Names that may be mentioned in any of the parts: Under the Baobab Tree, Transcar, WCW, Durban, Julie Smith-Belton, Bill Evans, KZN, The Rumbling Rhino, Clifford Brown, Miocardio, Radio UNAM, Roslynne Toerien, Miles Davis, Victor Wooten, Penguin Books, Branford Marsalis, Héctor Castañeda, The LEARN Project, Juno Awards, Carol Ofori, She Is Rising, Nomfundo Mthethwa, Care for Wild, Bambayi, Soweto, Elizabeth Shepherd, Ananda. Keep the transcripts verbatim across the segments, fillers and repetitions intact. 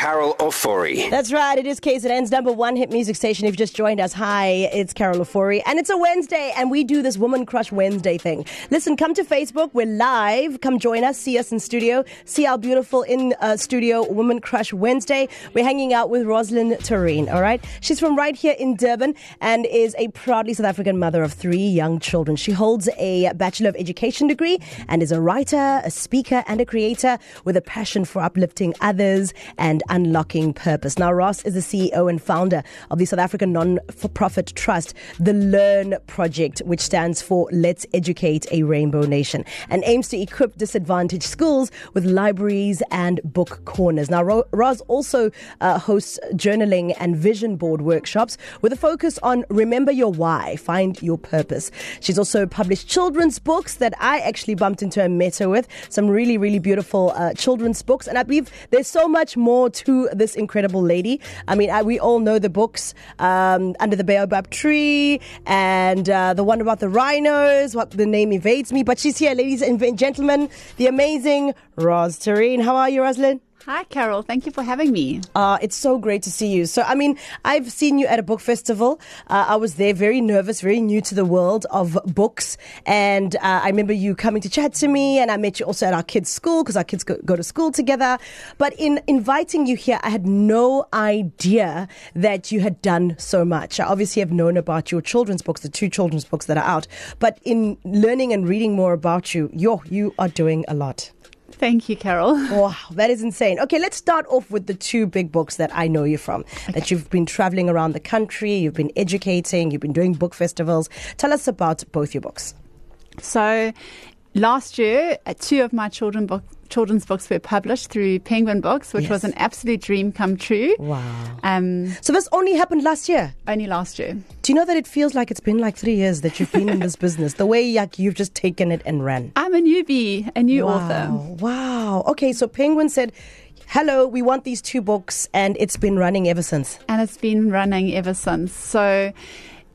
Carol Ofori. That's right. It is K Z N's number one hit music station. If you've just joined us, hi, it's Carol Ofori. And it's a Wednesday, and we do this Woman Crush Wednesday thing. Listen, come to Facebook. We're live. Come join us. See us in studio. See our beautiful in-studio uh, Woman Crush Wednesday. We're hanging out with Roslynne Toerien, all right? She's from right here in Durban and is a proudly South African mother of three young children. She holds a Bachelor of Education degree and is a writer, a speaker, and a creator with a passion for uplifting others and unlocking purpose. Now, Ross is the C E O and founder of the South African non-for-profit trust, The LEARN Project, which stands for Let's Educate a Rainbow Nation, and aims to equip disadvantaged schools with libraries and book corners. Now, Roz also uh, hosts journaling and vision board workshops with a focus on remember your why, find your purpose. She's also published children's books that I actually bumped into and met her with, some really, really beautiful uh, children's books. And I believe there's so much more to this incredible lady. I mean, I, we all know the books, um, Under the Baobab Tree and uh, the one about the rhinos, what the name evades me. But she's here, ladies and gentlemen, the amazing Roz Toerien. How are you, Roslynne? Hi, Carol. Thank you for having me. Uh, it's so great to see you. So, I mean, I've seen you at a book festival. Uh, I was there very nervous, very new to the world of books. And uh, I remember you coming to chat to me, and I met you also at our kids' school because our kids go, go to school together. But in inviting you here, I had no idea that you had done so much. I obviously have known about your children's books, the two children's books that are out. But in learning and reading more about you, yo, you are doing a lot. Thank you, Carol. Wow, that is insane. Okay, let's start off with the two big books that I know you from, okay. That you've been traveling around the country, you've been educating, you've been doing book festivals. Tell us about both your books. So last year, two of my children book, children's books were published through Penguin Books, which yes. was an absolute dream come true. Wow. Um, so this only happened last year? Only last year. Do you know that it feels like it's been like three years that you've been in this business, the way like, you've just taken it and ran? I'm a newbie, a new wow. author. Wow. Okay, so Penguin said, hello, we want these two books, and it's been running ever since. And it's been running ever since. So...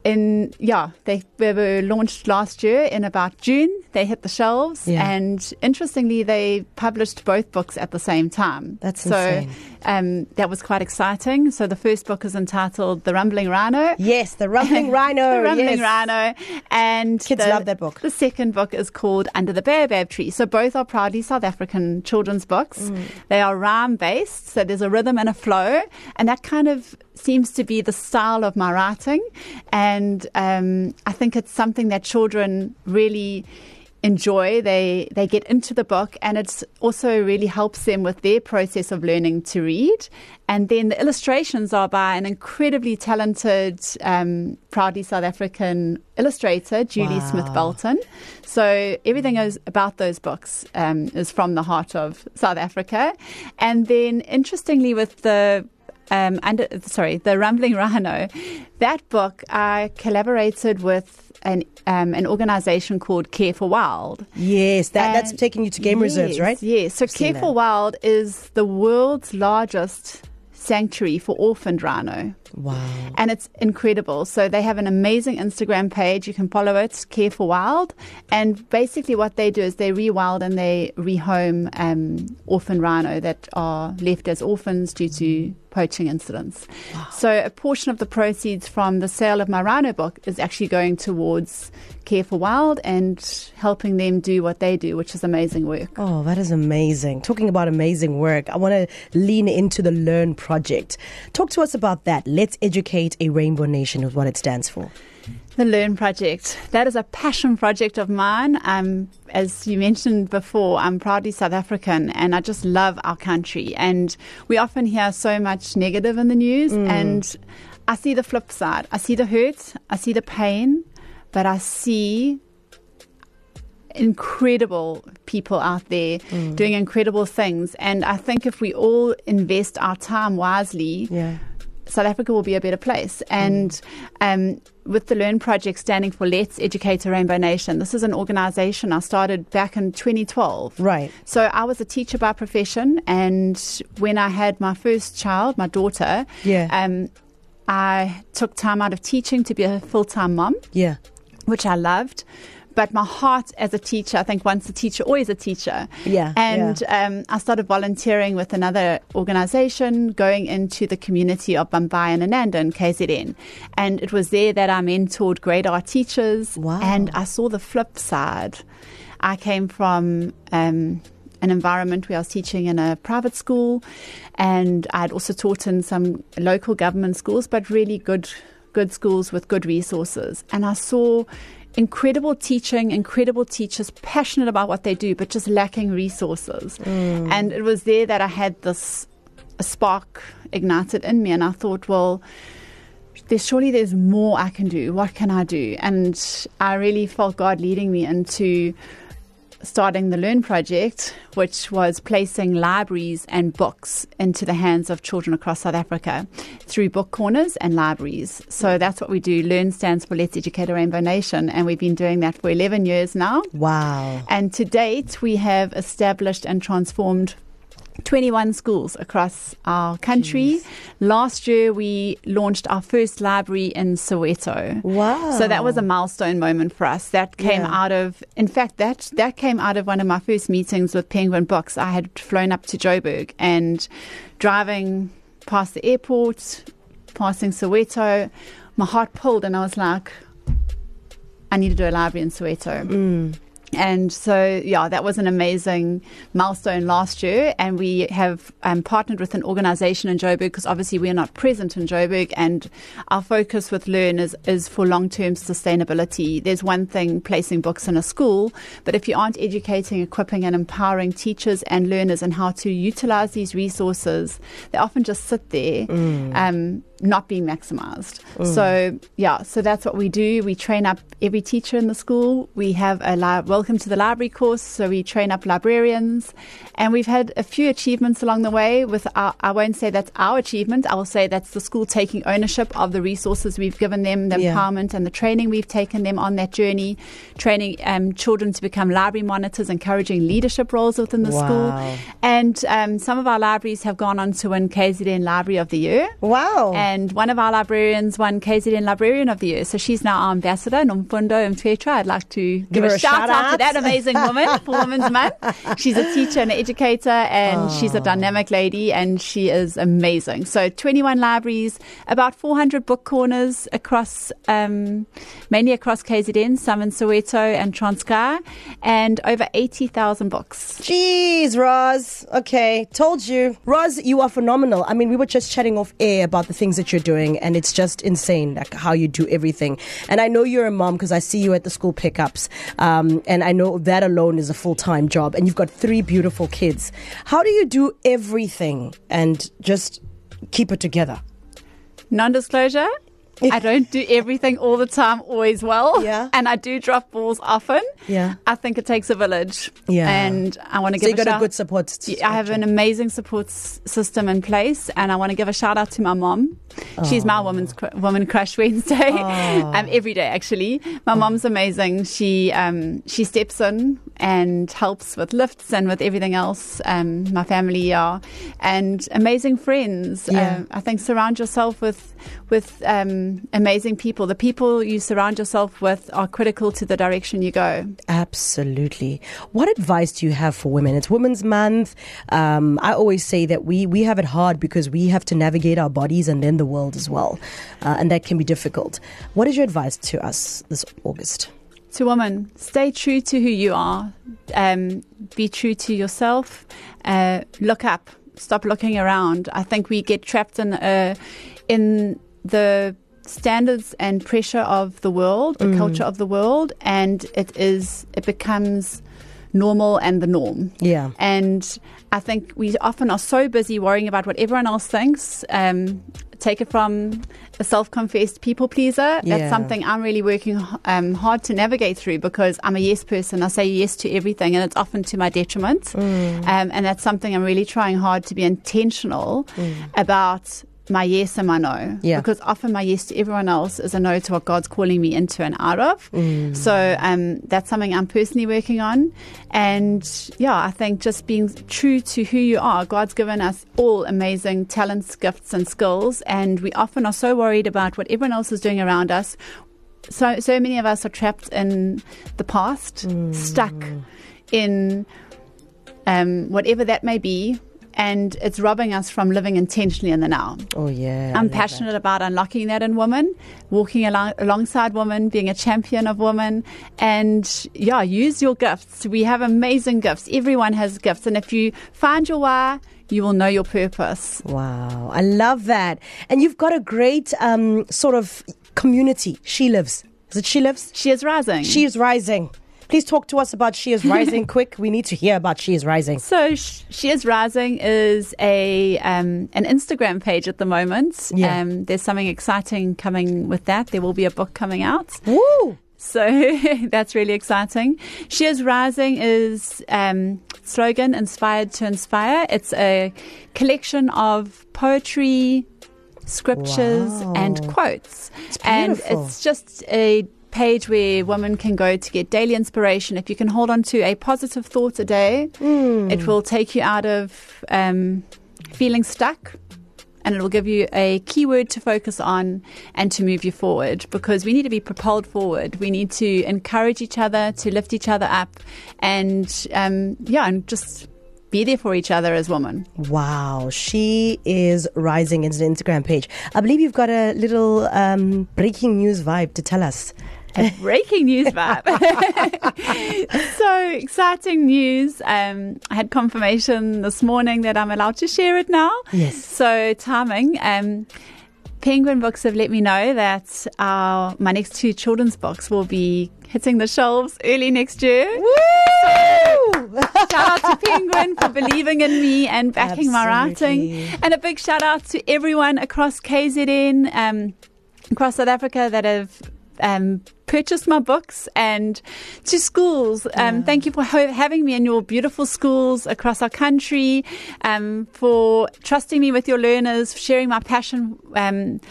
In, yeah, they were launched last year in about June. They hit the shelves. Yeah. And interestingly, they published both books at the same time. That's so, insane. Um, that was quite exciting. So the first book is entitled The Rumbling Rhino. Yes, The Rumbling Rhino. The Rumbling yes. Rhino. And kids the, love that book. The second book is called Under the Baobab Tree. So both are proudly South African children's books. Mm. They are rhyme-based, so there's a rhythm and a flow. And that kind of seems to be the style of my writing. And And um, I think it's something that children really enjoy. They they get into the book, and it's also really helps them with their process of learning to read. And then the illustrations are by an incredibly talented, um, proudly South African illustrator, Julie wow. Smith-Belton. So everything is about those books um, is from the heart of South Africa. And then interestingly with the Um, under, sorry, The Rumbling Rhino, that book I collaborated with an um, an organisation called Care for Wild. Yes, that, that's taking you to game yes, reserves, right? Yes, so I've Care for Wild is the world's largest sanctuary for orphaned rhino. Wow. And it's incredible. So they have an amazing Instagram page. You can follow it, Care for Wild. And basically what they do is they rewild and they rehome um, orphan rhino that are left as orphans due to poaching incidents. Wow. So a portion of the proceeds from the sale of my rhino book is actually going towards Care for Wild and helping them do what they do, which is amazing work. Oh, that is amazing. Talking about amazing work, I want to lean into the LEARN Project. Talk to us about that. Let's Educate a Rainbow Nation is what it stands for. The LEARN Project. That is a passion project of mine. Um, as you mentioned before, I'm proudly South African and I just love our country. And we often hear so much negative in the news. Mm. And I see the flip side. I see the hurt. I see the pain. But I see incredible people out there mm. doing incredible things. And I think if we all invest our time wisely... Yeah. South Africa will be a better place. And um, with the LEARN Project standing for Let's Educate a Rainbow Nation, this is an organisation I started back in twenty twelve. Right. So I was a teacher by profession, and when I had my first child, my daughter, yeah. um, I took time out of teaching to be a full-time mum, yeah. which I loved. But my heart as a teacher, I think once a teacher, always a teacher. Yeah. And yeah. Um, I started volunteering with another organization, going into the community of Bambayi and Ananda in K Z N. And it was there that I mentored grade R teachers. Wow. And I saw the flip side. I came from um, an environment where I was teaching in a private school, and I'd also taught in some local government schools, but really good, good schools with good resources. And I saw incredible teaching, incredible teachers, passionate about what they do, but just lacking resources. Mm. And it was there that I had this spark ignited in me, and I thought, well, there's surely there's more I can do. What can I do? And I really felt God leading me into starting the LEARN Project, which was placing libraries and books into the hands of children across South Africa through book corners and libraries. So that's what we do. LEARN stands for Let's Educate a Rainbow Nation, and we've been doing that for eleven years now. Wow. And to date, we have established and transformed twenty-one schools across our country. Jeez. Last year, we launched our first library in Soweto. Wow. So that was a milestone moment for us. That came yeah. out of, in fact, that that came out of one of my first meetings with Penguin Books. I had flown up to Joburg and driving past the airport, passing Soweto, my heart pulled and I was like, I need to do a library in Soweto. Mm. And so, yeah, that was an amazing milestone last year. And we have um, partnered with an organization in Joburg, because obviously we are not present in Joburg. And our focus with Learn is, is for long-term sustainability. There's one thing, placing books in a school, but if you aren't educating, equipping and empowering teachers and learners on how to utilize these resources, they often just sit there. Mm. Um, not being maximized. Mm. So yeah, so that's what we do. We train up every teacher in the school. We have a li- welcome to the library course, so we train up librarians, and we've had a few achievements along the way with our, I won't say that's our achievement, I will say that's the school taking ownership of the resources we've given them, the yeah. empowerment and the training we've taken them on that journey, training um, children to become library monitors, encouraging leadership roles within the wow. school. And um, some of our libraries have gone on to win K Z N Library of the Year. Wow. And And one of our librarians won K Z N Librarian of the Year. So she's now our ambassador, Nomfundo Mthethwa. I'd like to give, give a, a shout out to that amazing woman for Women's Month. She's a teacher and an educator, and oh. she's a dynamic lady, and she is amazing. So twenty-one libraries, about four hundred book corners across, um, mainly across K Z N, some in Soweto and Transcar, and over eighty thousand books. Jeez, Roz. Okay, told you. Roz, you are phenomenal. I mean, we were just chatting off air about the things that you're doing, and it's just insane, like how you do everything. And I know you're a mom because I see you at the school pickups, um, and I know that alone is a full-time job, and you've got three beautiful kids. How do you do everything and just keep it together? Non-disclosure, I don't do everything all the time always well, yeah. and I do drop balls often. Yeah, I think it takes a village, yeah. and I want to give. So you got a good support system. I have an amazing support system in place, and I want to give a shout out to my mom. Oh. She's my woman's woman crush Wednesday, oh. um, every day actually. My oh. mom's amazing. She um, she steps in and helps with lifts and with everything else. Um, my family are and amazing friends. Yeah. Um, I think surround yourself with with. Um, amazing people. The people you surround yourself with are critical to the direction you go. Absolutely. What advice do you have for women? It's Women's Month. Um, I always say that we, we have it hard because we have to navigate our bodies and then the world as well. Uh, and that can be difficult. What is your advice to us this August? To women, stay true to who you are. Um, be true to yourself. Uh, look up. Stop looking around. I think we get trapped in uh, in the standards and pressure of the world, the mm. culture of the world, and it is it becomes normal and the norm. Yeah. And I think we often are so busy worrying about what everyone else thinks. Um, take it from a self-confessed people pleaser. Yeah. That's something I'm really working um, hard to navigate through, because I'm a yes person. I say yes to everything, and it's often to my detriment. Mm. Um, and that's something I'm really trying hard to be intentional mm. about. My yes and my no. Yeah. Because often my yes to everyone else is a no to what God's calling me into and out of. Mm. So um, that's something I'm personally working on. And yeah, I think just being true to who you are. God's given us all amazing talents, gifts and skills. And we often are so worried about what everyone else is doing around us. so so many of us are trapped in the past, mm. stuck in um, whatever that may be, and it's robbing us from living intentionally in the now. Oh, yeah. I'm passionate that. about unlocking that in women, walking along, alongside women, being a champion of women. And, yeah, use your gifts. We have amazing gifts. Everyone has gifts. And if you find your why, you will know your purpose. Wow. I love that. And you've got a great um, sort of community. She Lives. Is it She Lives? She Is Rising. She Is Rising. Please talk to us about She Is Rising quick. We need to hear about She Is Rising. So She Is Rising is a um, an Instagram page at the moment. Yeah. Um, there's something exciting coming with that. There will be a book coming out. Woo! So that's really exciting. She Is Rising is um, slogan Inspired to Inspire. It's a collection of poetry, scriptures, wow. and quotes. It's beautiful. And it's just a page where women can go to get daily inspiration. If you can hold on to a positive thought a day, mm. it will take you out of um, feeling stuck, and it will give you a keyword to focus on and to move you forward, because we need to be propelled forward. We need to encourage each other, to lift each other up, and um, yeah, and just be there for each other as women. Wow. She Is Rising is an Instagram page. I believe you've got a little um, breaking news vibe to tell us. A breaking news vibe. So exciting news. Um, I had confirmation this morning that I'm allowed to share it now. Yes. So timing. Um, Penguin Books have let me know that our, my next two children's books will be hitting the shelves early next year. Woo! Shout out to Penguin for believing in me and backing Absolutely. my writing. And a big shout out to everyone across K Z N, um, across South Africa that have Um, purchased my books, and to schools. Um, yeah. Thank you for ho- having me in your beautiful schools across our country, um, for trusting me with your learners, for sharing my passion um,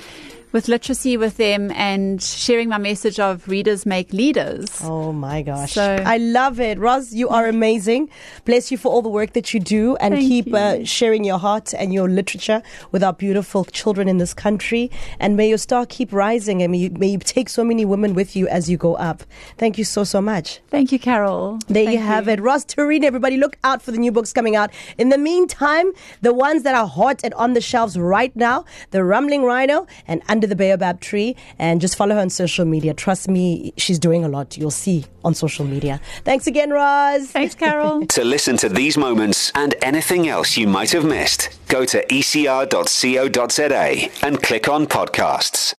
with literacy with them, and sharing my message of readers make leaders. Oh my gosh. So, I love it. Ros, you are amazing. Bless you for all the work that you do, and keep uh, sharing your heart and your literature with our beautiful children in this country. And may your star keep rising, and may you, may you take so many women with you as you go up. Thank you so, so much. Thank you, Carol. There Thank you have you. it. Ros Toerien, everybody, look out for the new books coming out. In the meantime, the ones that are hot and on the shelves right now, The Rumbling Rhino and Under the Baobab Tree, and just follow her on social media. Trust me, she's doing a lot. You'll see on social media. Thanks again, Roz. Thanks, Carol. To listen to these moments and anything else you might have missed, go to e c r dot co dot z a and click on podcasts.